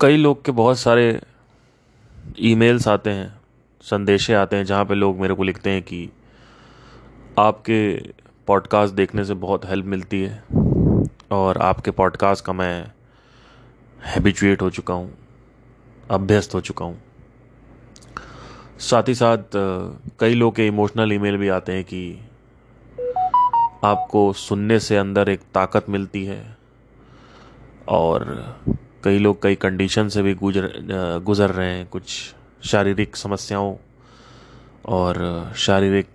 कई लोग के बहुत सारे ईमेल्स आते हैं, संदेशे आते हैं जहाँ पे लोग मेरे को लिखते हैं कि आपके पॉडकास्ट देखने से बहुत हेल्प मिलती है और आपके पॉडकास्ट का मैं हैबिचुएट हो चुका हूँ, अभ्यस्त हो चुका हूँ। साथ ही साथ कई लोग के इमोशनल ईमेल भी आते हैं कि आपको सुनने से अंदर एक ताकत मिलती है और कई लोग कई कंडीशन से भी गुजर रहे हैं, कुछ शारीरिक समस्याओं और शारीरिक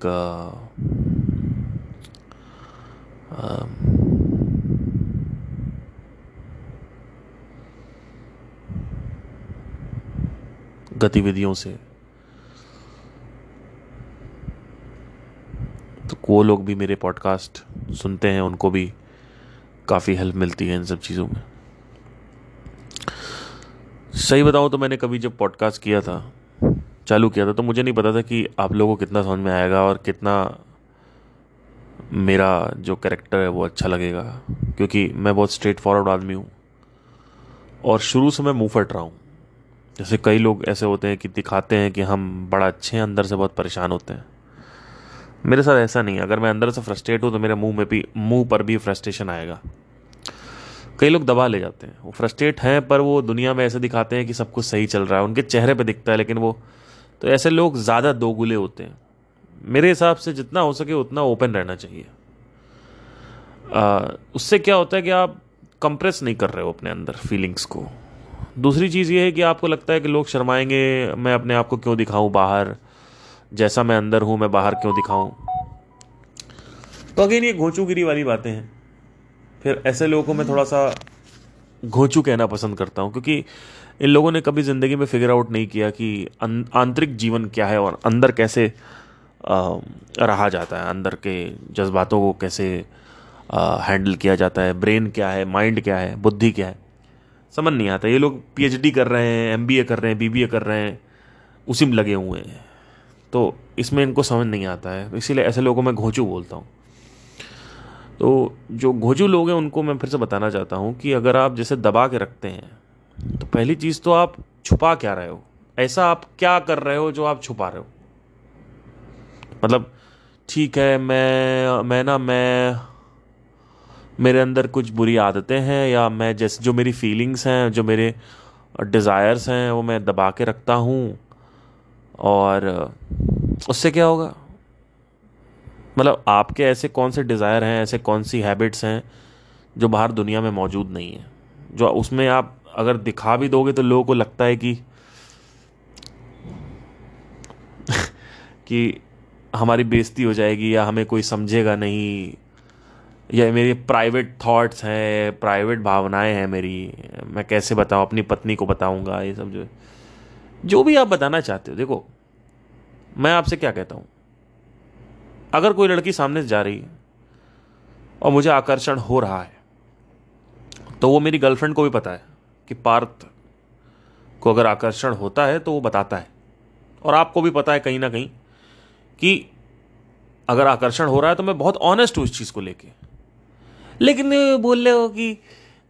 गतिविधियों से। तो वो लोग भी मेरे पॉडकास्ट सुनते हैं, उनको भी काफ़ी हेल्प मिलती है इन सब चीज़ों में। सही बताऊं तो मैंने कभी जब पॉडकास्ट चालू किया था तो मुझे नहीं पता था कि आप लोगों को कितना समझ में आएगा और कितना मेरा जो कैरेक्टर है वो अच्छा लगेगा, क्योंकि मैं बहुत स्ट्रेट फॉरवर्ड आदमी हूँ और शुरू से मैं मुँह फट रहा हूँ। जैसे कई लोग ऐसे होते हैं कि दिखाते हैं कि हम बड़ा अच्छे हैं, अंदर से बहुत परेशान होते हैं। मेरे साथ ऐसा नहीं है। अगर मैं अंदर से फ्रस्ट्रेट हूँ तो मेरे मुँह पर भी फ्रस्ट्रेशन आएगा। कई लोग दबा ले जाते हैं, वो फ्रस्ट्रेट हैं पर वो दुनिया में ऐसे दिखाते हैं कि सब कुछ सही चल रहा है, उनके चेहरे पे दिखता है, लेकिन वो तो ऐसे लोग ज़्यादा दोगुले होते हैं। मेरे हिसाब से जितना हो सके उतना ओपन रहना चाहिए। उससे क्या होता है कि आप कंप्रेस नहीं कर रहे हो अपने अंदर फीलिंग्स को। दूसरी चीज़ ये है कि आपको लगता है कि लोग शर्माएंगे, मैं अपने आप को क्यों दिखाऊँ बाहर, जैसा मैं अंदर हूँ मैं बाहर क्यों दिखाऊँ। तो अगेन ये घोंचूगिरी वाली बातें हैं। फिर ऐसे लोगों को मैं थोड़ा सा घोंचू कहना पसंद करता हूँ, क्योंकि इन लोगों ने कभी ज़िंदगी में फिगर आउट नहीं किया कि आंतरिक जीवन क्या है और अंदर कैसे रहा जाता है, अंदर के जज्बातों को कैसे हैंडल किया जाता है, ब्रेन क्या है, माइंड क्या है, बुद्धि क्या है, समझ नहीं आता। ये लोग पीएचडी कर रहे हैं, एमबीए कर रहे हैं, बीबीए कर रहे हैं, उसी में लगे हुए हैं, तो इसमें इनको समझ नहीं आता है। इसीलिए ऐसे लोगों को मैं घोंचू बोलता हूँ। तो जो घोंचू लोग हैं उनको मैं फिर से बताना चाहता हूँ कि अगर आप जैसे दबा के रखते हैं तो पहली चीज़ तो आप छुपा क्या रहे हो, ऐसा आप क्या कर रहे हो जो आप छुपा रहे हो। मतलब ठीक है मैं मेरे अंदर कुछ बुरी आदतें हैं या मैं जैसे जो मेरी फीलिंग्स हैं, जो मेरे डिज़ायर्स हैं, वो मैं दबा के रखता हूँ और उससे क्या होगा। मतलब आपके ऐसे कौन से डिज़ायर हैं, ऐसे कौन सी हैबिट्स हैं जो बाहर दुनिया में मौजूद नहीं है, जो उसमें आप अगर दिखा भी दोगे तो लोगों को लगता है कि हमारी बेइज्जती हो जाएगी या हमें कोई समझेगा नहीं, या मेरे प्राइवेट थॉट्स हैं, प्राइवेट भावनाएं हैं मेरी, मैं कैसे बताऊं, अपनी पत्नी को बताऊंगा, ये सब जो भी आप बताना चाहते हो। देखो मैं आपसे क्या कहता हूं, अगर कोई लड़की सामने से जा रही है और मुझे आकर्षण हो रहा है तो वो मेरी गर्लफ्रेंड को भी पता है कि पार्थ को अगर आकर्षण होता है तो वो बताता है, और आपको भी पता है कहीं ना कहीं कि अगर आकर्षण हो रहा है तो मैं बहुत ऑनेस्ट हूँ इस चीज़ को लेके। लेकिन बोल रहे हो कि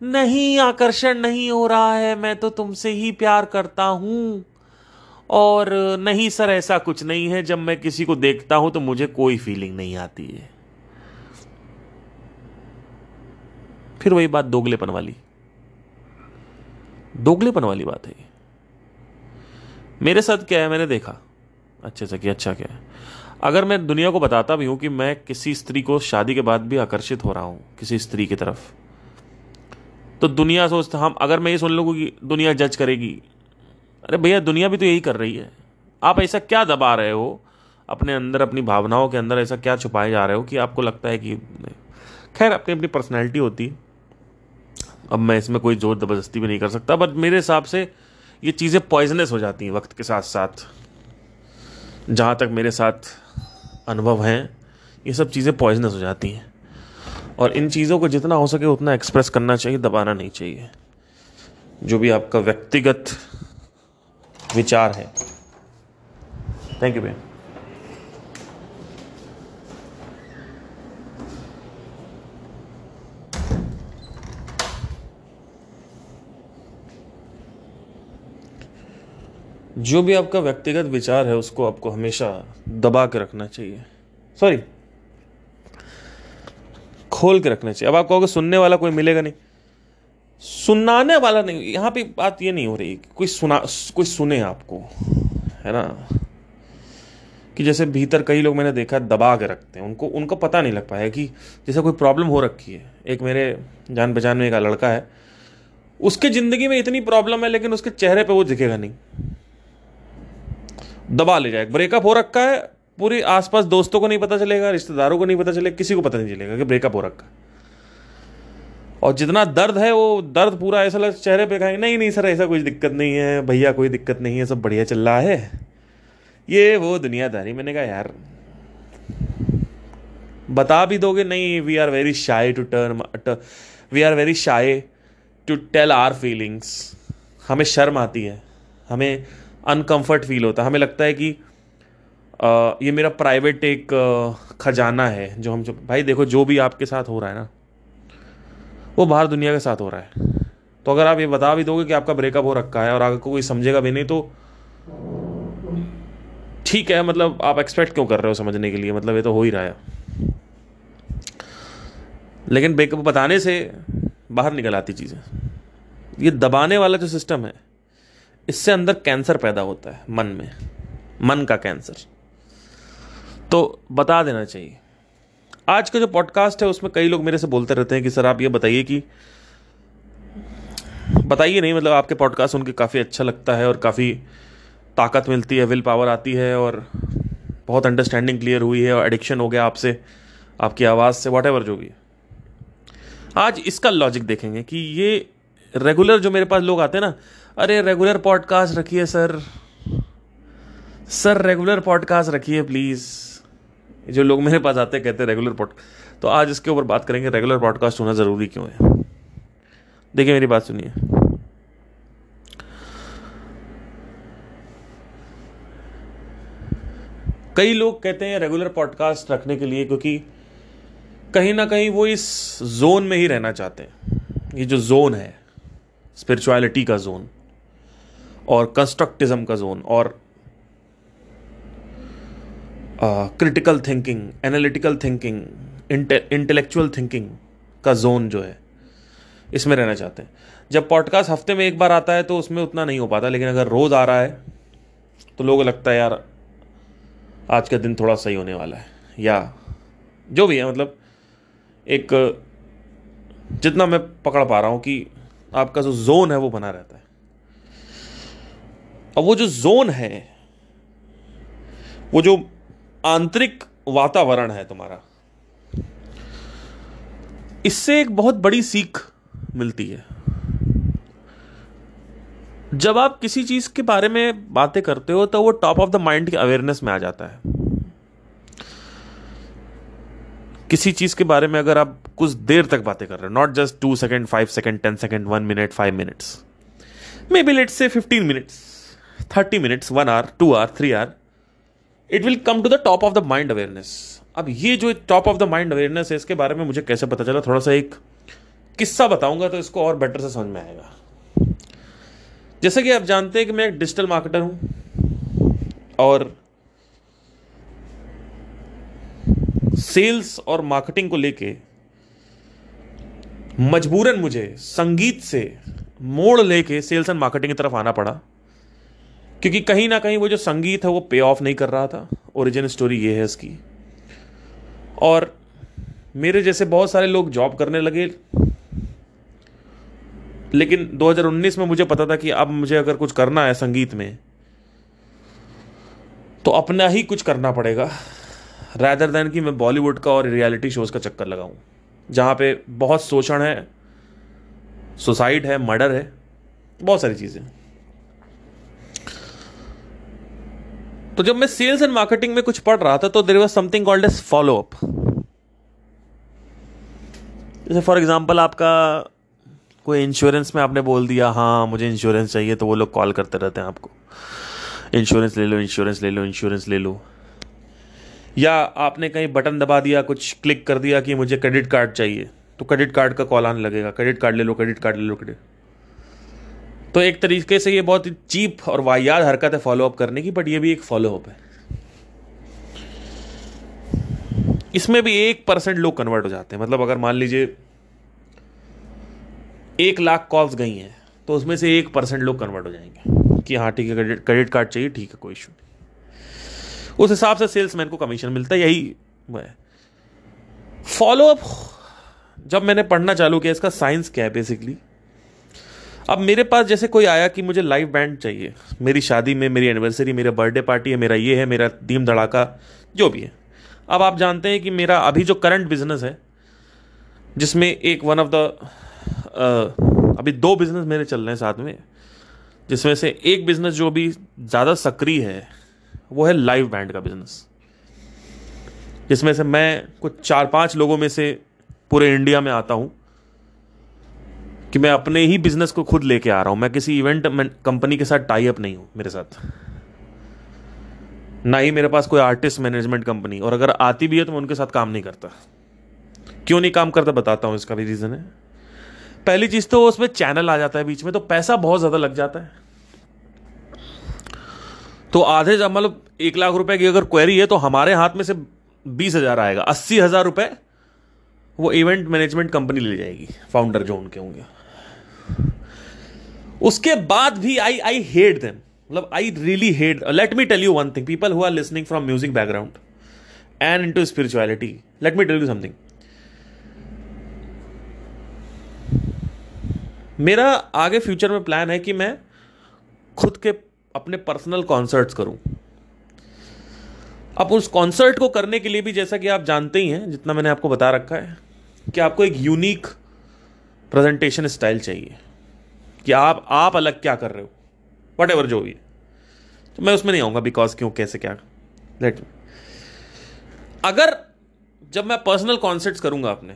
नहीं आकर्षण नहीं हो रहा है, मैं तो तुमसे ही प्यार करता हूँ, और नहीं सर ऐसा कुछ नहीं है, जब मैं किसी को देखता हूं तो मुझे कोई फीलिंग नहीं आती है। फिर वही बात दोगलेपन वाली बात है। मेरे साथ क्या है, मैंने देखा अच्छे से कि अच्छा क्या है। अगर मैं दुनिया को बताता भी हूं कि मैं किसी स्त्री को शादी के बाद भी आकर्षित हो रहा हूं, किसी स्त्री की तरफ, तो दुनिया सोचता हम अगर मैं ये सुन लूं कि दुनिया जज करेगी। अरे भैया दुनिया भी तो यही कर रही है। आप ऐसा क्या दबा रहे हो अपने अंदर, अपनी भावनाओं के अंदर ऐसा क्या छुपाए जा रहे हो कि आपको लगता है कि खैर अपनी अपनी पर्सनैलिटी होती है। अब मैं इसमें कोई जोर ज़बरदस्ती भी नहीं कर सकता, बट मेरे हिसाब से ये चीज़ें पॉइजनस हो जाती हैं वक्त के साथ साथ। जहाँ तक मेरे साथ अनुभव हैं ये सब चीज़ें पॉइजनस हो जाती हैं, और इन चीज़ों को जितना हो सके उतना एक्सप्रेस करना चाहिए, दबाना नहीं चाहिए। जो भी आपका व्यक्तिगत विचार है। थैंक यू भैया। जो भी आपका व्यक्तिगत विचार है उसको आपको हमेशा दबा के रखना चाहिए, सॉरी खोल के रखना चाहिए। अब आप कहोगे सुनने वाला कोई मिलेगा नहीं, सुनाने वाला नहीं। यहाँ पे बात ये नहीं हो रही कोई सुने आपको, है ना, कि जैसे भीतर कई लोग मैंने देखा दबा के रखते हैं, उनको पता नहीं लग पाया कि जैसे कोई प्रॉब्लम हो रखी है। एक मेरे जान पहचान में एक लड़का है, उसके ज़िंदगी में इतनी प्रॉब्लम है लेकिन उसके चेहरे पे वो दिखेगा नहीं, दबा ले जाए। ब्रेकअप हो रखा है, पूरे आसपास दोस्तों को नहीं पता चलेगा, रिश्तेदारों को नहीं पता चलेगा, किसी को पता नहीं चलेगा कि ब्रेकअप हो रखा है। और जितना दर्द है वो दर्द पूरा ऐसा लग चेहरे पे खाएंगे, नहीं नहीं सर ऐसा कोई दिक्कत नहीं है, भैया कोई दिक्कत नहीं है, सब बढ़िया चल रहा है, ये वो दुनियादारी। मैंने कहा यार बता भी दोगे नहीं, we are very shy to tell our feelings. हमें शर्म आती है, हमें अनकंफर्ट फील होता है, हमें लगता है कि ये मेरा प्राइवेट एक खजाना है जो हम भाई देखो जो भी आपके साथ हो रहा है ना वो बाहर दुनिया के साथ हो रहा है। तो अगर आप ये बता भी दोगे कि आपका ब्रेकअप हो रखा है और अगर कोई समझेगा भी नहीं तो ठीक है, मतलब आप एक्सपेक्ट क्यों कर रहे हो समझने के लिए, मतलब ये तो हो ही रहा है। लेकिन ब्रेकअप बताने से बाहर निकल आती चीज़ें, ये दबाने वाला जो सिस्टम है इससे अंदर कैंसर पैदा होता है मन में, मन का कैंसर। तो बता देना चाहिए। आज का जो पॉडकास्ट है उसमें कई लोग मेरे से बोलते रहते हैं कि सर आप ये बताइए कि बताइए नहीं, मतलब आपके पॉडकास्ट उनके काफ़ी अच्छा लगता है और काफ़ी ताकत मिलती है, विल पावर आती है और बहुत अंडरस्टैंडिंग क्लियर हुई है और एडिक्शन हो गया आपसे, आपकी आवाज़ से, व्हाटएवर जो भी है। आज इसका लॉजिक देखेंगे कि ये रेगुलर जो मेरे पास लोग आते हैं ना, अरे रेगुलर पॉडकास्ट रखिए सर, सर रेगुलर पॉडकास्ट रखिए प्लीज़, जो लोग मेरे पास आते कहते हैं रेगुलर पॉडकास्ट। तो आज इसके ऊपर बात करेंगे, रेगुलर पॉडकास्ट होना ज़रूरी क्यों है। देखिए मेरी बात सुनिए, कई लोग कहते हैं रेगुलर पॉडकास्ट रखने के लिए क्योंकि कहीं ना कहीं वो इस जोन में ही रहना चाहते हैं, ये जो जोन है स्पिरिचुअलिटी का जोन और कंस्ट्रक्टिज्म का जोन और critical thinking, analytical thinking, intellectual thinking का जोन जो है इसमें रहना चाहते हैं। जब पॉडकास्ट हफ्ते में एक बार आता है तो उसमें उतना नहीं हो पाता, लेकिन अगर रोज़ आ रहा है तो लोगों को लगता है यार आज का दिन थोड़ा सही होने वाला है या जो भी है, मतलब एक जितना मैं पकड़ पा रहा हूँ कि आपका जो जोन है वो बना रहता है। अब वो जो जोन है, वो जो आंतरिक वातावरण है तुम्हारा, इससे एक बहुत बड़ी सीख मिलती है। जब आप किसी चीज़ के बारे में बातें करते हो तो वो टॉप ऑफ द माइंड की अवेयरनेस में आ जाता है। किसी चीज़ के बारे में अगर आप कुछ देर तक बातें कर रहे हो, not just 2 second, 5 second, 10 second, 1 minute, 5 minutes, may be let's say 15 minutes, 30 minutes, 1 hour, 2 hour, 3 hour, it will come to the top of the mind awareness. अब ये जो top of the mind awareness है इसके बारे में मुझे कैसे पता चला, थोड़ा सा एक किस्सा बताऊंगा तो इसको और बेटर से समझ में आएगा। जैसे कि आप जानते हैं कि मैं एक डिजिटल मार्केटर हूं और सेल्स और मार्केटिंग को लेके मजबूरन मुझे संगीत से मोड़ लेके सेल्स एंड मार्केटिंग की तरफ आना पड़ा, क्योंकि कहीं ना कहीं वो जो संगीत है वो पे ऑफ नहीं कर रहा था। ओरिजिन स्टोरी ये है इसकी। और मेरे जैसे बहुत सारे लोग जॉब करने लगे, लेकिन 2019 में मुझे पता था कि अब मुझे अगर कुछ करना है संगीत में तो अपना ही कुछ करना पड़ेगा, रैदर देन कि मैं बॉलीवुड का और रियलिटी शोज़ का चक्कर लगाऊं, जहाँ पे बहुत शोषण है, सुसाइड है, मर्डर है, बहुत सारी चीज़ें। तो जब मैं सेल्स एंड मार्केटिंग में कुछ पढ़ रहा था तो there was something called as follow up. जैसे फॉर एग्जाम्पल आपका कोई इंश्योरेंस में आपने बोल दिया हाँ मुझे इंश्योरेंस चाहिए, तो वो लोग कॉल करते रहते हैं आपको, इंश्योरेंस ले लो, इंश्योरेंस ले लो, इंश्योरेंस ले लो। या आपने कहीं बटन दबा दिया, कुछ क्लिक कर दिया कि मुझे क्रेडिट कार्ड चाहिए, तो क्रेडिट कार्ड का कॉल आने लगेगा, क्रेडिट कार्ड ले लो, क्रेडिट कार्ड ले लो, क्रेडिट। तो एक तरीके से ये बहुत चीप और वाहियात हरकत है फॉलोअप करने की, बट ये भी एक फॉलोअप है। इसमें भी 1% लोग कन्वर्ट हो जाते हैं। मतलब अगर मान लीजिए 1,00,000 कॉल्स गई हैं तो उसमें से 1% लोग कन्वर्ट हो जाएंगे कि हाँ ठीक है क्रेडिट कार्ड चाहिए, ठीक है कोई इशू नहीं। उस हिसाब से सेल्समैन को कमीशन मिलता है। यही फॉलोअप जब मैंने पढ़ना चालू किया, इसका साइंस क्या है बेसिकली। अब मेरे पास जैसे कोई आया कि मुझे लाइव बैंड चाहिए, मेरी शादी में, मेरी एनिवर्सरी, मेरा बर्थडे पार्टी है, मेरा ये है, मेरा धीम धड़ाका जो भी है। अब आप जानते हैं कि मेरा अभी जो करंट बिजनेस है, जिसमें एक वन ऑफ द अभी 2 बिजनेस मेरे चल रहे हैं साथ में, जिसमें से एक बिजनेस जो भी ज़्यादा सक्रिय है वो है लाइव बैंड का बिजनेस, जिसमें से मैं कुछ 4-5 लोगों में से पूरे इंडिया में आता हूँ कि मैं अपने ही बिजनेस को खुद लेके आ रहा हूँ। मैं किसी इवेंट कंपनी के साथ टाई अप नहीं हूँ, मेरे साथ ना ही मेरे पास कोई आर्टिस्ट मैनेजमेंट कंपनी, और अगर आती भी है तो मैं उनके साथ काम नहीं करता। क्यों नहीं काम करता बताता हूँ, इसका भी रीज़न है। पहली चीज़ तो उसमें चैनल आ जाता है बीच में, तो पैसा बहुत ज़्यादा लग जाता है। तो आधे मतलब 1,00,000 रुपए की अगर क्वेरी है तो हमारे हाथ में से 20,000 आएगा, 80,000 रुपये वो इवेंट मैनेजमेंट कंपनी ले जाएगी, फाउंडर जो उनके होंगे। उसके बाद भी आई हेट देम, मतलब I really hate. Let me tell you one thing, people who are listening from music background and into spirituality, let me tell you something. मेरा आगे फ्यूचर में प्लान है कि मैं खुद के अपने पर्सनल कॉन्सर्ट्स करूं। अब उस कॉन्सर्ट को करने के लिए भी, जैसा कि आप जानते ही हैं, जितना मैंने आपको बता रखा है, कि आपको एक यूनिक प्रेजेंटेशन स्टाइल चाहिए कि आप अलग क्या कर रहे हो, वट एवर जो भी है। तो मैं उसमें नहीं आऊँगा, बिकॉज क्यों कैसे क्या। अगर जब मैं पर्सनल कॉन्सर्ट्स करूँगा अपने,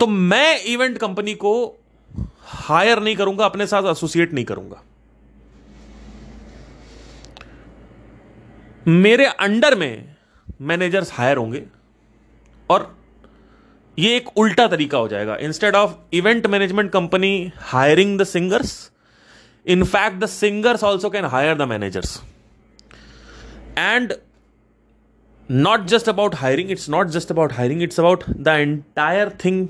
तो मैं इवेंट कंपनी को हायर नहीं करूँगा, अपने साथ एसोसिएट नहीं करूँगा। मेरे अंडर में मैनेजर्स हायर होंगे, और ये एक उल्टा तरीका हो जाएगा। Instead of event management company hiring the singers, in fact the singers also can hire the managers. And not just about hiring, it's not just about hiring, it's about the entire thing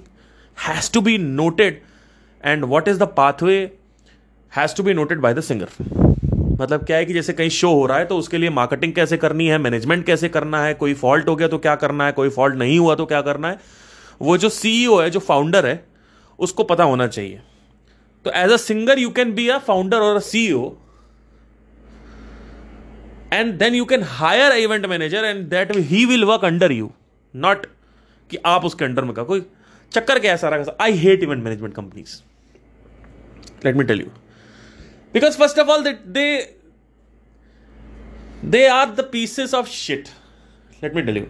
has to be noted, and what is the pathway has to be noted by the singer. मतलब क्या है कि जैसे कहीं show हो रहा है तो उसके लिए मार्केटिंग कैसे करनी है, मैनेजमेंट कैसे करना है, कोई फॉल्ट हो गया तो क्या करना है, कोई फॉल्ट नहीं हुआ तो क्या करना है, वो जो सीईओ है, जो फाउंडर है, उसको पता होना चाहिए। तो as a singer you can be a founder और a CEO, and then you can hire event manager, and that he will work under you, not कि आप उसके अंडर में। का कोई चक्कर क्या है सारा का सारा। I hate event management companies, let me tell you, because first of all they are the pieces of shit, let me tell you.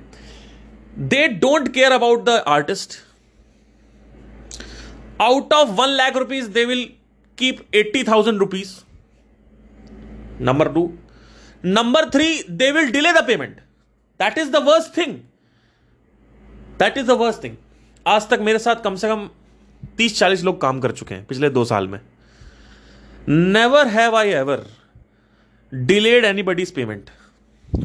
They don't care about the artist. Out of 1 lakh rupees they will keep 80,000 rupees. Number 2, Number 3, they will delay the payment. That is the worst thing. आज तक मेरे साथ कम से कम 30-40 लोग काम कर चुके हैं पिछले 2 साल में। Never have I ever delayed anybody's payment.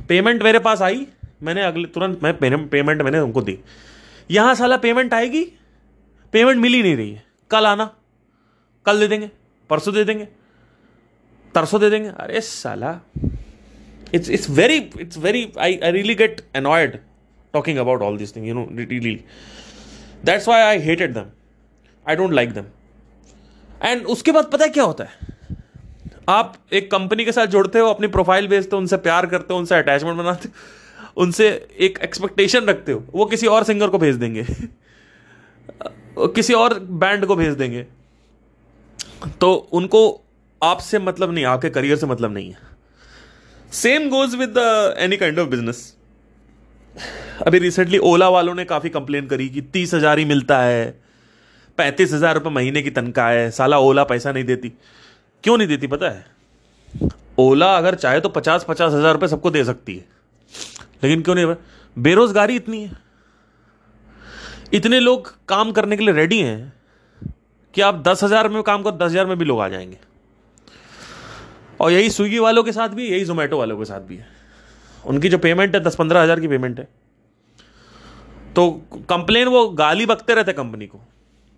Payment मेरे पास आई, मैंने अगले तुरंत मैं पेमेंट मैंने उनको दी। यहाँ साला पेमेंट आएगी, पेमेंट मिल ही नहीं रही है। कल आना, कल दे देंगे, परसों दे देंगे, तरसों दे देंगे। अरे साला, it's very I really get annoyed talking about all these things, you know, really. That's why I hated them. I don't like them. And उसके बाद पता है क्या होता है, आप एक कंपनी के साथ जुड़ते हो, अपनी प्रोफाइल भेजते हो, उनसे प्यार करते हो, उनसे अटैचमेंट बनाते हो, उनसे एक एक्सपेक्टेशन रखते हो, वो किसी और सिंगर को भेज देंगे किसी और बैंड को भेज देंगे। तो उनको आपसे मतलब नहीं, आपके करियर से मतलब नहीं है। Same goes with any kind of business. अभी रिसेंटली ओला वालों ने काफ़ी कंप्लेन करी कि 30,000 ही मिलता है, 35,000 रुपये महीने की तनख्वाह है, साला ओला पैसा नहीं देती। क्यों नहीं देती पता है? ओला अगर चाहे तो 50-50,000 रुपये सबको दे सकती है, लेकिन क्यों नहीं? बेरोजगारी इतनी है, इतने लोग काम करने के लिए रेडी हैं कि आप 10,000 में काम करो 10,000 में भी लोग आ जाएंगे। और यही स्विगी वालों के साथ भी, यही जोमेटो वालों के साथ भी है। उनकी जो पेमेंट है 10-15 हज़ार की पेमेंट है, तो कंप्लेन वो गाली बकते रहते कंपनी को,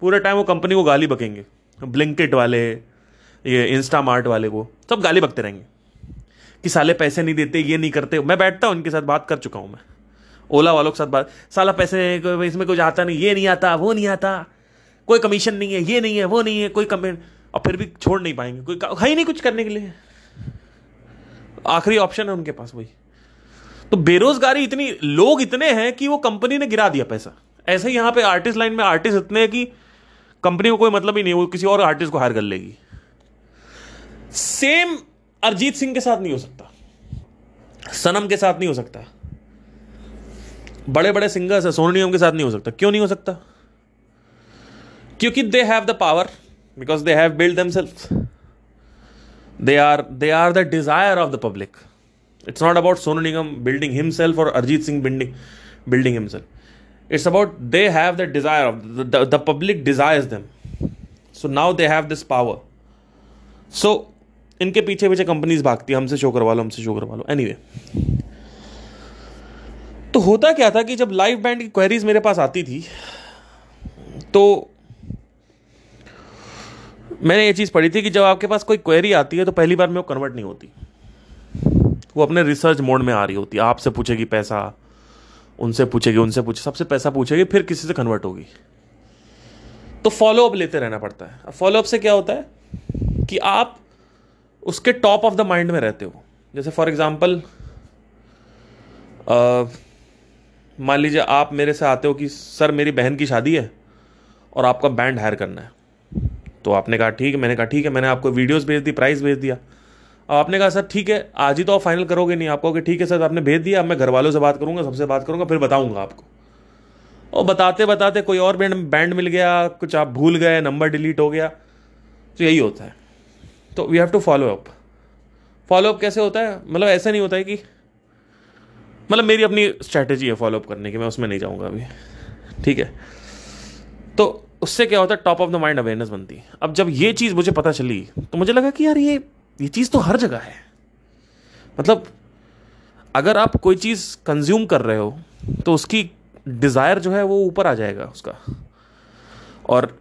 पूरे टाइम वो कंपनी को गाली बकेंगे। ब्लिंकिट वाले, ये इंस्टामार्ट वाले को सब गाली बकते रहेंगे कि साले पैसे नहीं देते, ये नहीं करते। मैं बैठता हूँ उनके साथ, बात कर चुका हूँ मैं ओला वालों के साथ, बात साला पैसे इसमें कुछ आता नहीं, ये नहीं आता, वो नहीं आता, कोई कमीशन नहीं है, ये नहीं है, वो नहीं है, कोई कमेंट। और फिर भी छोड़ नहीं पाएंगे, कोई है ही नहीं कुछ करने के लिए, आखिरी ऑप्शन है उनके पास वही। तो बेरोजगारी इतनी, लोग इतने हैं कि वो कंपनी ने गिरा दिया पैसा। ऐसे ही यहाँ पे आर्टिस्ट लाइन में आर्टिस्ट इतने हैं कि कंपनी को कोई मतलब ही नहीं, वो किसी और आर्टिस्ट को हायर कर लेगी। सेम अरिजीत सिंह के साथ नहीं हो सकता, सनम के साथ नहीं हो सकता, बड़े बड़े सिंगर्स हैं, सोनू निगम के साथ नहीं हो सकता। क्यों नहीं हो सकता? क्योंकि they have the power, because they have build themselves, they are the desire of the public. It's not about Sonu Nigam building himself or Arjit Singh building himself. It's about they have the desire of the public desires them. So now they have this power. So इनके पीछे पीछे companies भागती है, हमसे show करवा लो, हमसे show करवा लो। Anyway, तो होता क्या था कि जब लाइव बैंड की क्वेरीज मेरे पास आती थी तो मैंने ये चीज़ पढ़ी थी कि जब आपके पास कोई क्वेरी आती है तो पहली बार में वो कन्वर्ट नहीं होती, वो अपने रिसर्च मोड में आ रही होती है। आपसे पूछेगी पैसा, उनसे पूछेगी सबसे पैसा पूछेगी, फिर किसी से कन्वर्ट होगी। तो फॉलोअप लेते रहना पड़ता है। अब फॉलोअप से क्या होता है कि आप उसके टॉप ऑफ द माइंड में रहते हो। जैसे फॉर एग्जांपल मान लीजिए आप मेरे से आते हो कि सर मेरी बहन की शादी है और आपका बैंड हायर करना है, तो आपने कहा ठीक है, मैंने कहा ठीक है, मैंने आपको वीडियोज़ भेज दी, प्राइस भेज दिया। आपने कहा सर ठीक है, आज ही तो आप फाइनल करोगे नहीं, आपको कहा ठीक है सर आपने भेज दिया, अब मैं घर वालों से बात करूंगा, सबसे बात करूंगा, फिर बताऊंगा आपको। और बताते बताते कोई और बैंड मिल गया, कुछ आप भूल गए, नंबर डिलीट हो गया। तो यही होता है। तो we have to follow up. Follow up कैसे होता है? मतलब ऐसा नहीं होता है कि मतलब मेरी अपनी स्ट्रैटेजी है फॉलो अप करने की, मैं उसमें नहीं जाऊँगा अभी, ठीक है। तो उससे क्या होता है, top of the mind awareness बनती है। अब जब ये चीज़ मुझे पता चली तो मुझे लगा कि यार ये चीज़ तो हर जगह है। मतलब अगर आप कोई चीज़ कंज्यूम कर रहे हो तो उसकी डिज़ायर जो है वो ऊपर आ जाएगा उसका, और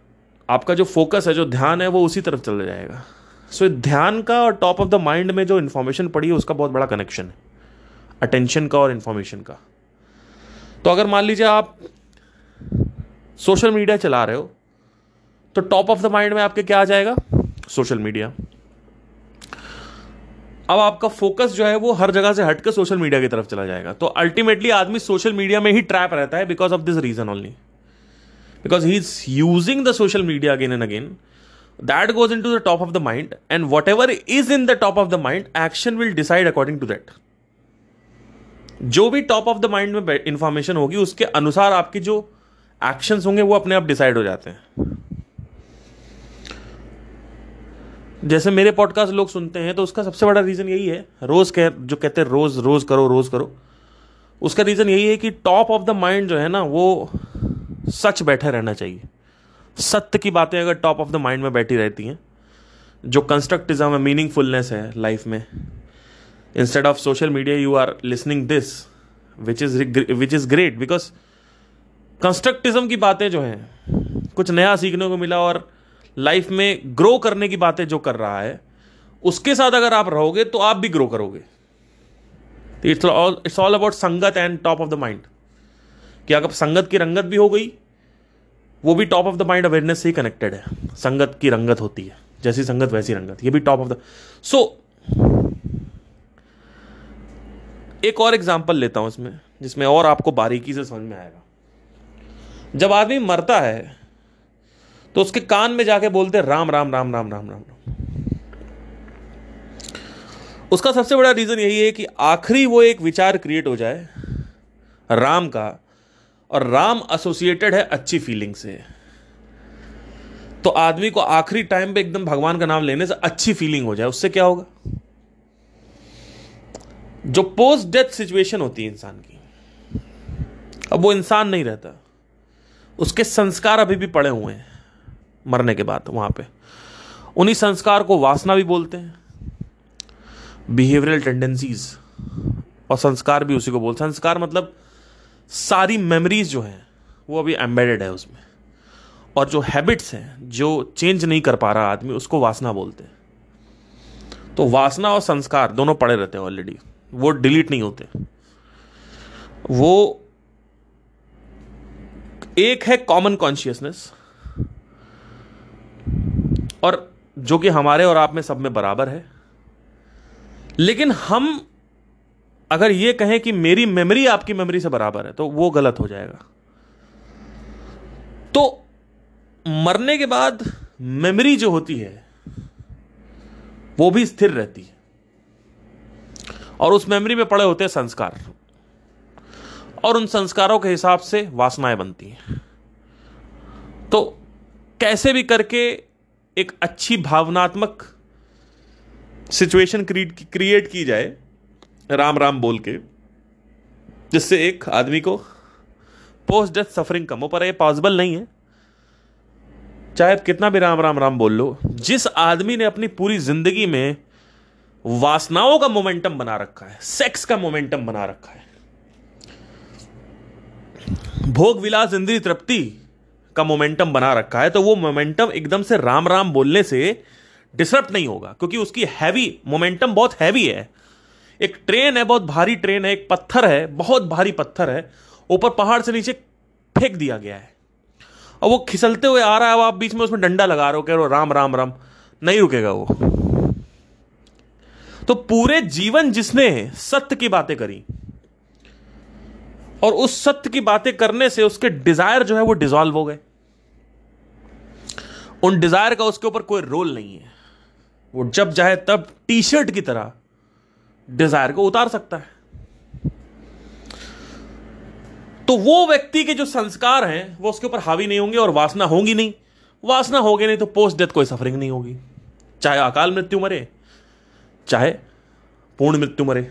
आपका जो फोकस है, जो ध्यान है, वो उसी तरफ चला जाएगा। सो ध्यान का और टॉप ऑफ द माइंड में जो इन्फॉर्मेशन पड़ी है उसका बहुत बड़ा कनेक्शन है, अटेंशन का और इन्फॉर्मेशन का। तो अगर मान लीजिए आप सोशल मीडिया चला रहे हो तो टॉप ऑफ द माइंड में आपके क्या आ जाएगा? Social media. अब आपका फोकस जो है वो हर जगह से हटकर सोशल मीडिया की तरफ चला जाएगा। तो अल्टीमेटली आदमी सोशल मीडिया में ही ट्रैप रहता है, because of this reason only, because he is using the social media again and again. That goes in to the top of the mind and what ever is in the top of the mind action will decide according to that. जो भी top of the mind में information होगी उसके अनुसार आपकी जो actions होंगे वो अपने आप डिसाइड हो जाते हैं। जैसे मेरे पॉडकास्ट लोग सुनते हैं तो उसका सबसे बड़ा रीज़न यही है, रोज़ कहते हैं रोज़ करो, उसका रीज़न यही है कि टॉप ऑफ द माइंड जो है ना वो सच बैठा रहना चाहिए। सत्य की बातें अगर टॉप ऑफ द माइंड में बैठी रहती हैं, जो कंस्ट्रक्टिज्म है, मीनिंगफुलनेस है लाइफ में, instead of social media you are listening this which is great, because constructivism की बातें जो हैं, कुछ नया सीखने को मिला और लाइफ में ग्रो करने की बातें जो कर रहा है उसके साथ अगर आप रहोगे तो आप भी ग्रो करोगे। इट्स ऑल अबाउट संगत and top of the mind, कि अगर संगत की रंगत भी हो गई, वो भी top of the mind awareness से ही कनेक्टेड है। संगत की रंगत होती है, जैसी संगत वैसी रंगत, ये भी टॉप ऑफ द। सो एक और एग्जाम्पल लेता हूँ इसमें, जिसमें और आपको बारीकी से समझ में आएगा। जब आदमी मरता है तो उसके कान में जाके बोलते राम राम राम राम राम राम राम। उसका सबसे बड़ा रीज़न यही है कि आखिरी वो एक विचार क्रिएट हो जाए राम का, और राम एसोसिएटेड है अच्छी फीलिंग से, तो आदमी को आखिरी टाइम पे एकदम भगवान का नाम लेने से अच्छी फीलिंग हो जाए। उससे क्या होगा? जो पोस्ट डेथ सिचुएशन होती है इंसान की, अब वो इंसान नहीं रहता, उसके संस्कार अभी भी पड़े हुए हैं, मरने के बाद वहाँ पे। उन्हीं संस्कार को वासना भी बोलते हैं, बिहेवियरल टेंडेंसीज, और संस्कार भी उसी को बोलते हैं। संस्कार मतलब सारी मेमोरीज जो हैं वो अभी एम्बेडेड है उसमें, और जो हैबिट्स हैं जो चेंज नहीं कर पा रहा आदमी उसको वासना बोलते हैं। तो वासना और संस्कार दोनों पड़े रहते हैं ऑलरेडी, वो डिलीट नहीं होते। वो एक है कॉमन कॉन्शियसनेस, और जो कि हमारे और आप में सब में बराबर है। लेकिन हम अगर ये कहें कि मेरी मेमोरी आपकी मेमोरी से बराबर है तो वो गलत हो जाएगा। तो मरने के बाद मेमोरी जो होती है वो भी स्थिर रहती है, और उस मेमोरी में पड़े होते हैं संस्कार, और उन संस्कारों के हिसाब से वासनाएं बनती हैं। तो कैसे भी करके एक अच्छी भावनात्मक सिचुएशन क्रिएट की जाए राम राम बोल के, जिससे एक आदमी को पोस्ट डेथ सफरिंग कम हो। पर ये पॉसिबल नहीं है, चाहे आप कितना भी राम राम राम बोल लो। जिस आदमी ने अपनी पूरी जिंदगी में वासनाओं का मोमेंटम बना रखा है, सेक्स का मोमेंटम बना रखा है, भोग विलास इंद्रिय तृप्ति का मोमेंटम बना रखा है, तो वो मोमेंटम एकदम से राम राम बोलने से डिसरप्ट नहीं होगा, क्योंकि उसकी हैवी मोमेंटम बहुत हैवी है। एक ट्रेन है, बहुत भारी ट्रेन है, एक पत्थर है, बहुत भारी पत्थर है, ऊपर पहाड़ से नीचे फेंक दिया गया है, और वो खिसलते हुए आ रहा है। वो आप बीच में उसमें डंडा लगा रहे हो, कह रहे हो राम राम राम, नहीं रुकेगा वो। तो पूरे जीवन जिसने सत्य की बातें करी, और उस सत्य की बातें करने से उसके डिजायर जो है वो डिसॉल्व हो गए, उन डिजायर का उसके ऊपर कोई रोल नहीं है। वो जब चाहे तब टी शर्ट की तरह डिजायर को उतार सकता है। तो वो व्यक्ति के जो संस्कार हैं वो उसके ऊपर हावी नहीं होंगे, और वासना होगी नहीं। वासना होगी नहीं तो पोस्ट डेथ कोई सफरिंग नहीं होगी, चाहे अकाल मृत्यु मरे, चाहे पूर्ण मृत्यु मरे।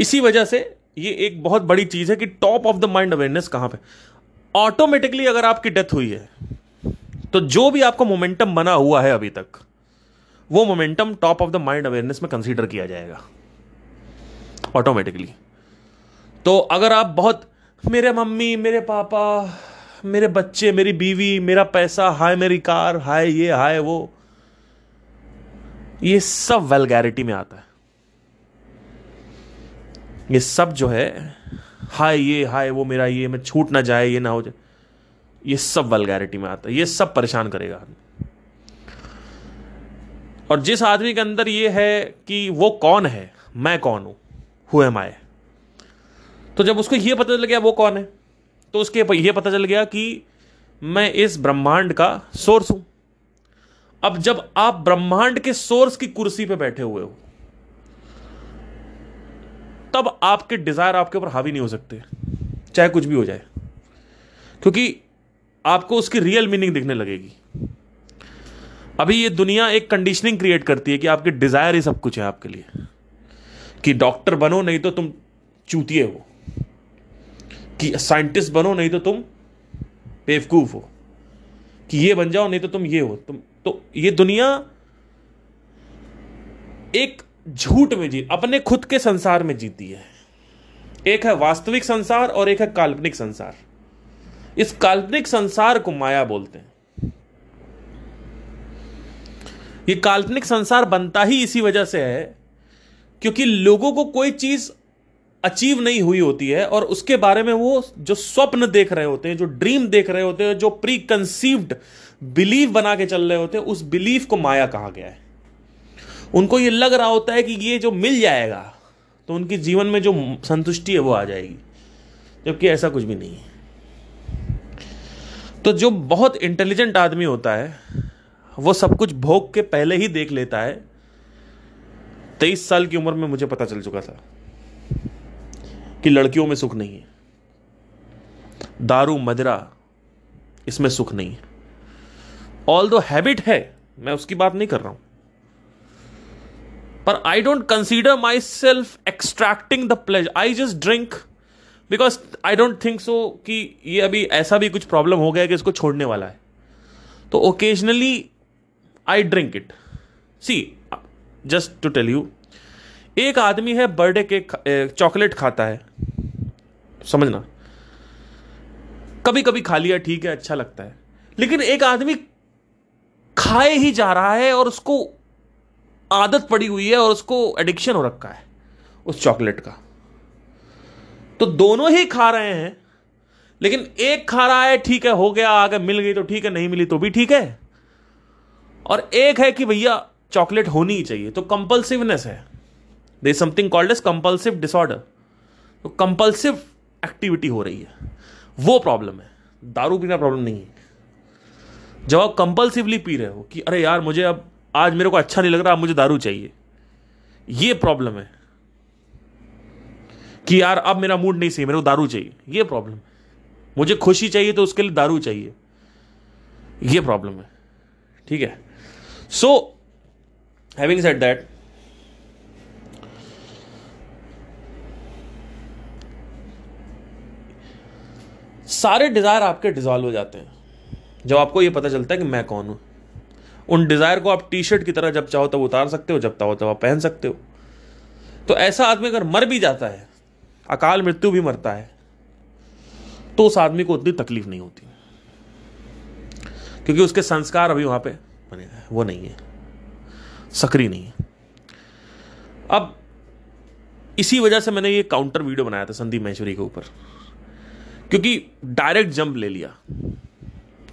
इसी वजह से ये एक बहुत बड़ी चीज है कि top of the mind awareness कहां पे ऑटोमेटिकली अगर आपकी डेथ हुई है तो जो भी आपका मोमेंटम बना हुआ है अभी तक, वो momentum top of the mind awareness में कंसीडर किया जाएगा ऑटोमेटिकली। तो अगर आप बहुत मेरे मम्मी, मेरे पापा, मेरे बच्चे, मेरी बीवी, मेरा पैसा, हाय मेरी कार, हाय ये, हाय वो, ये सब वल्गैरिटी में आता है। ये सब जो है हाय ये, हाय वो, मेरा ये, मैं छूट ना जाए, ये ना हो जाए, ये सब वल्गैरिटी में आता है। ये सब परेशान करेगा। और जिस आदमी के अंदर ये है कि वो कौन है, मैं कौन हूं, हु एम आई, तो जब उसको ये पता चल गया वो कौन है, तो उसके ये पता चल गया कि मैं इस ब्रह्मांड का सोर्स हूं। अब जब आप ब्रह्मांड के सोर्स की कुर्सी पे बैठे हुए हो, तब आपके डिजायर आपके ऊपर हावी नहीं हो सकते, चाहे कुछ भी हो जाए, क्योंकि आपको उसकी रियल मीनिंग दिखने लगेगी। अभी ये दुनिया एक कंडीशनिंग क्रिएट करती है कि आपके डिजायर ही सब कुछ है आपके लिए, कि डॉक्टर बनो नहीं तो तुम चूतिए हो, कि साइंटिस्ट बनो नहीं तो तुम बेवकूफ हो, कि ये बन जाओ नहीं तो तुम ये हो, तुम। तो ये दुनिया एक झूठ में जी, अपने खुद के संसार में जीती है। एक है वास्तविक संसार और एक है काल्पनिक संसार। इस काल्पनिक संसार को माया बोलते हैं। ये काल्पनिक संसार बनता ही इसी वजह से है क्योंकि लोगों को कोई चीज अचीव नहीं हुई होती है, और उसके बारे में वो जो स्वप्न देख रहे होते हैं, जो ड्रीम देख रहे होते हैं, जो प्री कंसीव्ड बिलीफ बना के चल रहे होते हैं, उस बिलीफ को माया कहा गया है। उनको ये लग रहा होता है कि ये जो मिल जाएगा तो उनके जीवन में जो संतुष्टि है वो आ जाएगी, जबकि ऐसा कुछ भी नहीं है। तो जो बहुत इंटेलिजेंट आदमी होता है वो सब कुछ भोग के पहले ही देख लेता है। 23 साल की उम्र में मुझे पता चल चुका था कि लड़कियों में सुख नहीं है, दारू मदिरा इसमें सुख नहीं है। ऑल्दो हैबिट है, मैं उसकी बात नहीं कर रहा हूं, पर I don't consider my self extracting the pleasure. I just drink because I don't think so कि ये अभी ऐसा भी कुछ प्रॉब्लम हो गया कि इसको छोड़ने वाला है। तो occasionally I drink it. See, just to tell you, एक आदमी है बर्थडे केक चॉकलेट खाता है, समझना, कभी कभी खा लिया ठीक है, अच्छा लगता है, लेकिन एक आदमी खाए ही जा रहा है और उसको आदत पड़ी हुई है और उसको एडिक्शन हो रखा है उस चॉकलेट का। तो दोनों ही खा रहे हैं, लेकिन एक खा रहा है ठीक है हो गया, आगे मिल गई तो ठीक है, नहीं मिली तो भी ठीक है, और एक है कि भैया चॉकलेट होनी ही चाहिए, तो कंपल्सिवनेस है। There is something called as compulsive disorder. तो कंपल्सिव एक्टिविटी हो रही है, वो प्रॉब्लम है, दारू पीना प्रॉब्लम नहीं है। जब आप कंपल्सिवली पी रहे हो कि अरे यार मुझे अब आज मेरे को अच्छा नहीं लग रहा, अब मुझे दारू चाहिए, ये प्रॉब्लम है। कि यार अब मेरा मूड नहीं सही, मेरे को दारू चाहिए, ये प्रॉब्लम है। मुझे खुशी चाहिए तो उसके लिए दारू चाहिए, ये प्रॉब्लम है, ठीक है। सो हैविंग सेड दैट, सारे डिजायर आपके डिजॉल्व हो जाते हैं जब आपको ये पता चलता है कि मैं कौन हूं। उन डिजायर को आप टी शर्ट की तरह जब चाहो तब उतार सकते हो, जब चाहो तब आप पहन सकते हो। तो ऐसा आदमी अगर मर भी जाता है, अकाल मृत्यु भी मरता है, तो उस आदमी को उतनी तकलीफ नहीं होती, क्योंकि उसके संस्कार अभी वहां पे वो नहीं है, सक्रिय नहीं है। अब इसी वजह से मैंने ये काउंटर वीडियो बनाया था संदीप महेश्वरी के ऊपर, क्योंकि डायरेक्ट जंप ले लिया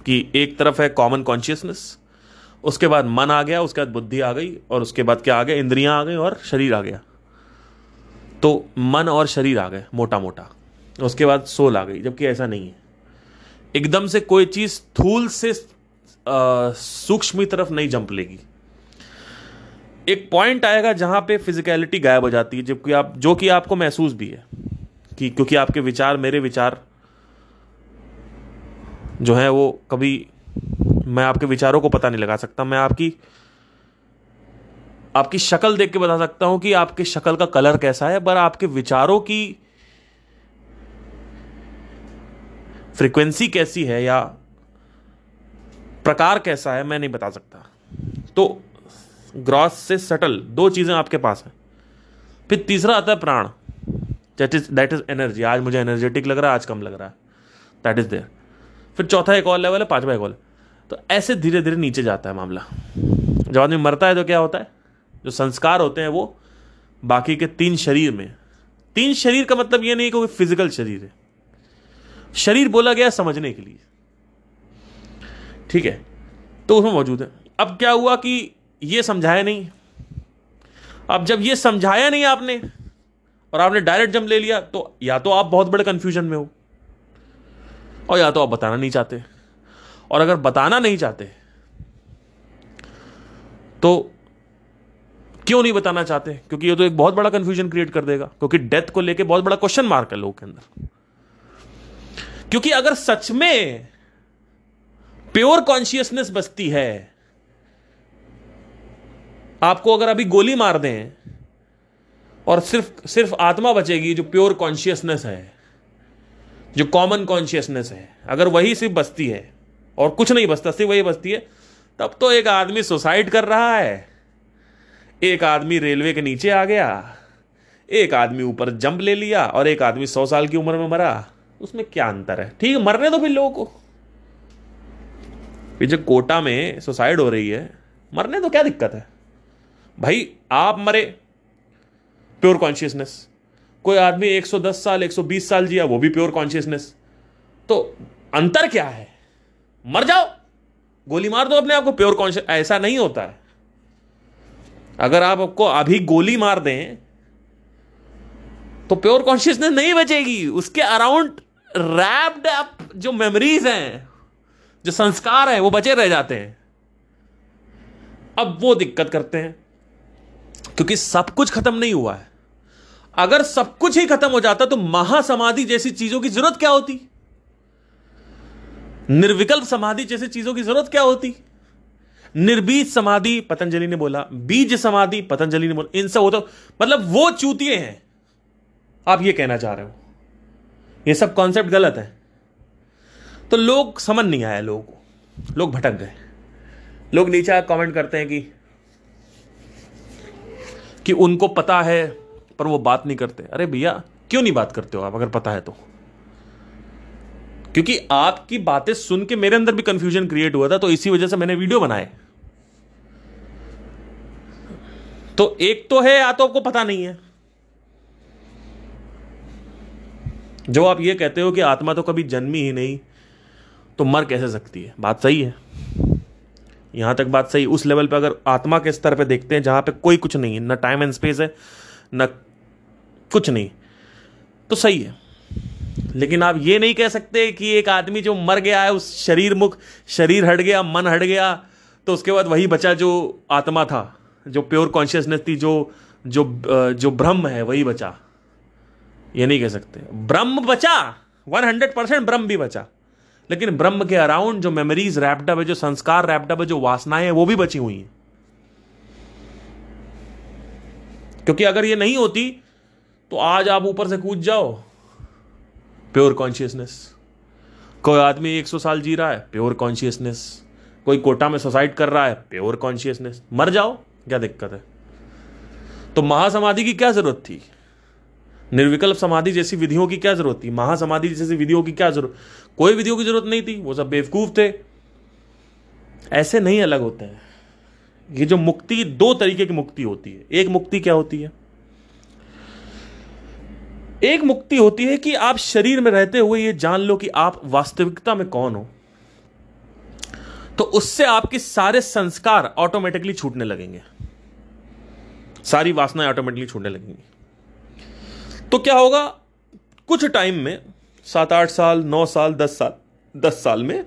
कि एक तरफ है कॉमन कॉन्शियसनेस, उसके बाद मन आ गया, उसके बाद बुद्धि आ गई, और उसके बाद क्या आ गया, इंद्रियां आ गई और शरीर आ गया। तो मन और शरीर आ गए मोटा मोटा, उसके बाद सोल आ गई, जबकि ऐसा नहीं है। एकदम से कोई चीज थूल से सूक्ष्मी तरफ नहीं जंप लेगी। एक पॉइंट आएगा जहां पे फिजिकलिटी गायब हो जाती है, जबकि आप जो कि आपको महसूस भी है कि क्योंकि आपके विचार मेरे विचार जो है वो कभी, मैं आपके विचारों को पता नहीं लगा सकता, मैं आपकी शक्ल देख के बता सकता हूं कि आपके शक्ल का कलर कैसा है, पर आपके विचारों की फ्रीक्वेंसी कैसी है या प्रकार कैसा है मैं नहीं बता सकता। तो ग्रॉस से सटल दो चीजें आपके पास हैं। फिर तीसरा आता है प्राण, दैट इज एनर्जी। आज मुझे एनर्जेटिक लग रहा है, आज कम लग रहा है, दैट इज देयर। फिर चौथा एक और लेवल है, पांचवा एक और। तो ऐसे धीरे धीरे नीचे जाता है मामला। जब आदमी मरता है तो क्या होता है, जो संस्कार होते हैं वो बाकी के तीन शरीर में। तीन शरीर का मतलब ये नहीं कि फिजिकल शरीर है, शरीर बोला गया समझने के लिए, ठीक है, तो उसमें मौजूद है। अब क्या हुआ कि ये समझाया नहीं। अब जब ये समझाया नहीं आपने और आपने डायरेक्ट जंप ले लिया, तो या तो आप बहुत बड़े कंफ्यूजन में हो और या तो आप बताना नहीं चाहते, और अगर बताना नहीं चाहते तो क्यों नहीं बताना चाहते, क्योंकि ये तो एक बहुत बड़ा कंफ्यूजन क्रिएट कर देगा, क्योंकि डेथ को लेके बहुत बड़ा क्वेश्चन मार्क है लोगों के अंदर। क्योंकि अगर सच में प्योर कॉन्शियसनेस बसती है, आपको अगर अभी गोली मार दें और सिर्फ आत्मा बचेगी जो प्योर कॉन्शियसनेस है, जो कॉमन कॉन्शियसनेस है, अगर वही सिर्फ बसती है और कुछ नहीं बसता, सिर्फ वही बसती है, तब तो एक आदमी सुसाइड कर रहा है, एक आदमी रेलवे के नीचे आ गया, एक आदमी ऊपर जंप ले लिया और एक आदमी 100 साल की उम्र में मरा, उसमें क्या अंतर है? ठीक है, मरने दो फिर लोगों को। जो कोटा में सुसाइड हो रही है, मरने दो, क्या दिक्कत है भाई, आप मरे प्योर कॉन्शियसनेस। कोई आदमी 110 साल 120 साल जिया, वो भी प्योर कॉन्शियसनेस। तो अंतर क्या है, मर जाओ, गोली मार दो अपने आप को, प्योर कॉन्शियस। ऐसा नहीं होता है। अगर आप आपको अभी गोली मार दें तो प्योर कॉन्शियसनेस नहीं बचेगी, उसके अराउंड रैप्ड अप जो मेमोरीज हैं, जो संस्कार हैं, वो बचे रह जाते हैं। अब वो दिक्कत करते हैं क्योंकि सब कुछ खत्म नहीं हुआ है। अगर सब कुछ ही खत्म हो जाता तो महासमाधि जैसी चीजों की जरूरत क्या होती, निर्विकल्प समाधि जैसी चीजों की जरूरत क्या होती, निर्बीज समाधि पतंजलि ने बोला, बीज समाधि पतंजलि ने बोला, इन सब होता मतलब वो चूतिए हैं। आप ये कहना चाह रहे हो ये सब कॉन्सेप्ट गलत है, तो लोग समझ नहीं आया, लोगों को, लोग भटक गए। लोग नीचे कमेंट करते हैं कि उनको पता है पर वो बात नहीं करते। अरे भैया क्यों नहीं बात करते हो आप अगर पता है तो? क्योंकि आपकी बातें सुन के मेरे अंदर भी कंफ्यूजन क्रिएट हुआ था, तो इसी वजह से मैंने वीडियो बनाए। तो एक तो है या तो आपको पता नहीं है, जो आप ये कहते हो कि आत्मा तो कभी जन्मी ही नहीं तो मर कैसे सकती है, बात सही है, यहां तक बात सही। उस लेवल पे अगर आत्मा के स्तर पे देखते हैं जहां पे कोई कुछ नहीं है, ना टाइम एंड स्पेस है ना कुछ नहीं, तो सही है। लेकिन आप ये नहीं कह सकते कि एक आदमी जो मर गया है, उस शरीर हट गया, मन हट गया, तो उसके बाद वही बचा जो आत्मा था, जो प्योर कॉन्शियसनेस थी, जो ब्रह्म है वही बचा। ये नहीं कह सकते। ब्रह्म बचा, 100% ब्रह्म भी बचा, लेकिन ब्रह्म के अराउंड जो मेमोरीज रैप्ड अप है, जो संस्कार रैप्ड अप है, जो वासनाएं हैं, वो भी बची हुई हैं। क्योंकि अगर ये नहीं होती तो आज आप ऊपर से कूद जाओ, प्योर कॉन्शियसनेस। कोई आदमी 100 साल जी रहा है, प्योर कॉन्शियसनेस। कोई कोटा में सुसाइड कर रहा है, प्योर कॉन्शियसनेस। मर जाओ, क्या दिक्कत है? तो महासमाधि की क्या जरूरत थी? निर्विकल्प समाधि जैसी विधियों की क्या जरूरत थी? महासमाधि जैसी विधियों की क्या जरूरत? कोई विधियों की जरूरत नहीं थी, वो सब बेवकूफ थे। ऐसे नहीं अलग होते हैं। ये जो मुक्ति, दो तरीके की मुक्ति होती है। एक मुक्ति क्या होती है? एक मुक्ति होती है कि आप शरीर में रहते हुए ये जान लो कि आप वास्तविकता में कौन हो, तो उससे आपके सारे संस्कार ऑटोमेटिकली छूटने लगेंगे, सारी वासनाएं ऑटोमेटिकली छूटने लगेंगी। तो क्या होगा, कुछ टाइम में 7-8 साल, 9 साल, 10 साल, 10 साल में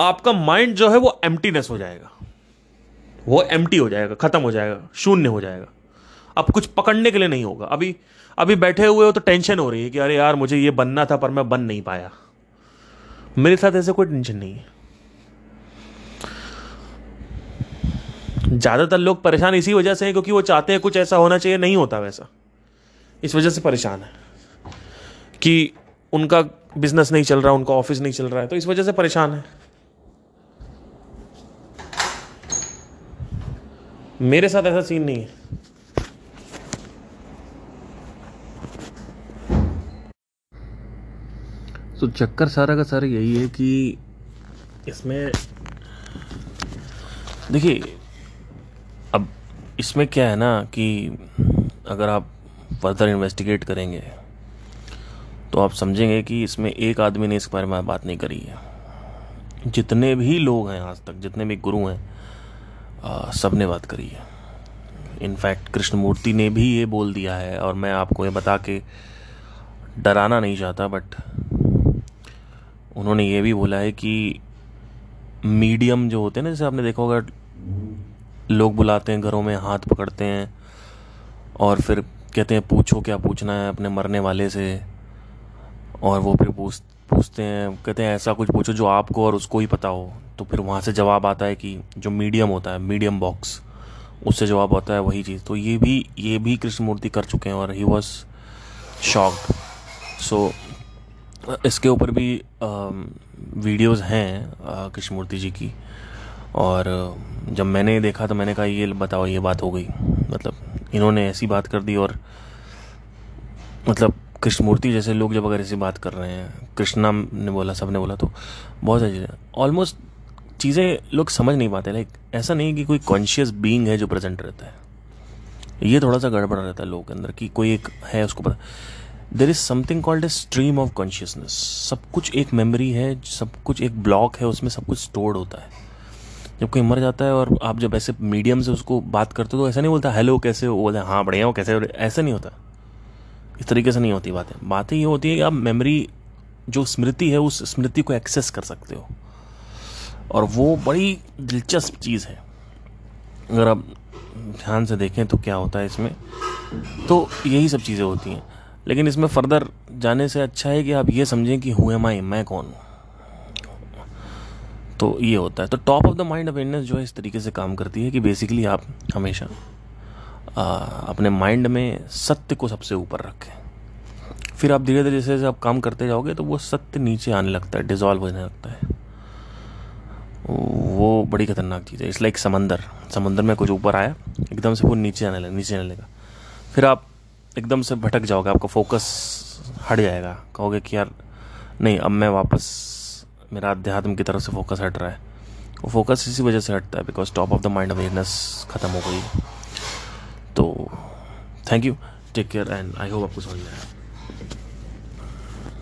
आपका माइंड जो है वो एम्प्टीनेस हो जाएगा, वो एम्प्टी हो जाएगा, खत्म हो जाएगा, शून्य हो जाएगा। अब कुछ पकड़ने के लिए नहीं होगा। अभी बैठे हुए हो तो टेंशन हो रही है कि अरे यार मुझे ये बनना था पर मैं बन नहीं पाया। मेरे साथ ऐसे कोई टेंशन नहीं है। ज्यादातर लोग परेशान इसी वजह से हैं क्योंकि वो चाहते हैं कुछ ऐसा होना चाहिए, नहीं होता वैसा, इस वजह से परेशान है कि उनका बिजनेस नहीं चल रहा, उनका ऑफिस नहीं चल रहा है, तो इस वजह से परेशान है। मेरे साथ ऐसा सीन नहीं है। तो चक्कर सारा का सारा यही है कि इसमें देखिए, अब इसमें क्या है ना कि अगर आप फर्दर इन्वेस्टिगेट करेंगे तो आप समझेंगे कि इसमें एक आदमी ने इसके बारे में बात नहीं करी है। जितने भी लोग हैं आज तक, जितने भी गुरु हैं, सब ने बात करी है। इनफैक्ट कृष्णमूर्ति ने भी ये बोल दिया है, और मैं आपको ये बता के डराना नहीं चाहता, बट उन्होंने ये भी बोला है कि मीडियम जो होते हैं ना, जैसे आपने देखा होगा लोग बुलाते हैं घरों में, हाथ पकड़ते हैं और फिर कहते हैं पूछो क्या पूछना है अपने मरने वाले से, और वो फिर पूछते हैं, कहते हैं ऐसा कुछ पूछो जो आपको और उसको ही पता हो। तो फिर वहाँ से जवाब आता है कि जो मीडियम होता है, मीडियम बॉक्स, उससे जवाब आता है वही चीज़। तो ये भी कृष्णमूर्ति कर चुके हैं और ही वॉज शॉक्ड। सो इसके ऊपर भी वीडियोस हैं कृष्णमूर्ति जी की, और जब मैंने देखा तो मैंने कहा ये बताओ ये बात हो गई, मतलब इन्होंने ऐसी बात कर दी। और मतलब कृष्णमूर्ति जैसे लोग जब अगर ऐसी बात कर रहे हैं, कृष्णा ने बोला, सब ने बोला, तो बहुत सारी चीज़ें, ऑलमोस्ट चीज़ें लोग समझ नहीं पाते। लाइक ऐसा नहीं कि कोई कॉन्शियस बीइंग है जो प्रेजेंट रहता है, ये थोड़ा सा गड़बड़ रहता है लोगों के अंदर कि कोई एक है उसको पता। There is something called a stream of consciousness. सब कुछ एक मेमोरी है, सब कुछ एक ब्लॉक है, उसमें सब कुछ स्टोर्ड होता है। जब कोई मर जाता है और आप जब ऐसे मीडियम से उसको बात करते हो तो ऐसा नहीं बोलता हेलो कैसे हो, बोलते हाँ बढ़िया हो कैसे हो, ऐसा नहीं होता, इस तरीके से नहीं होती बातें। ये होती है कि आप मेमोरी, जो स्मृति है, उस स्मृति को एक्सेस कर सकते हो, और वो बड़ी दिलचस्प चीज़ है। अगर आप ध्यान से देखें तो क्या होता है इसमें, तो यही सब चीज़ें होती हैं। लेकिन इसमें फर्दर जाने से अच्छा है कि आप ये समझें कि हु एम आई, मैं कौन हूँ, तो ये होता है। तो top of the mind awareness जो है इस तरीके से काम करती है कि बेसिकली आप हमेशा अपने माइंड में सत्य को सबसे ऊपर रखें। फिर आप धीरे धीरे जैसे जैसे आप काम करते जाओगे तो वो सत्य नीचे आने लगता है, डिज़ोल्व होने लगता है, वो बड़ी खतरनाक चीज़ है। इट्स लाइक समंदर में कुछ ऊपर आया एकदम से वो नीचे आने लगा, फिर आप एकदम से भटक जाओगे, आपका फोकस हट जाएगा, कहोगे कि यार नहीं अब मैं वापस, मेरा अध्यात्म की तरफ से फोकस हट रहा है। वो फोकस इसी वजह से हटता है because top of the mind awareness ख़त्म हो गई। तो thank you, take care and I hope आपको समझ आया।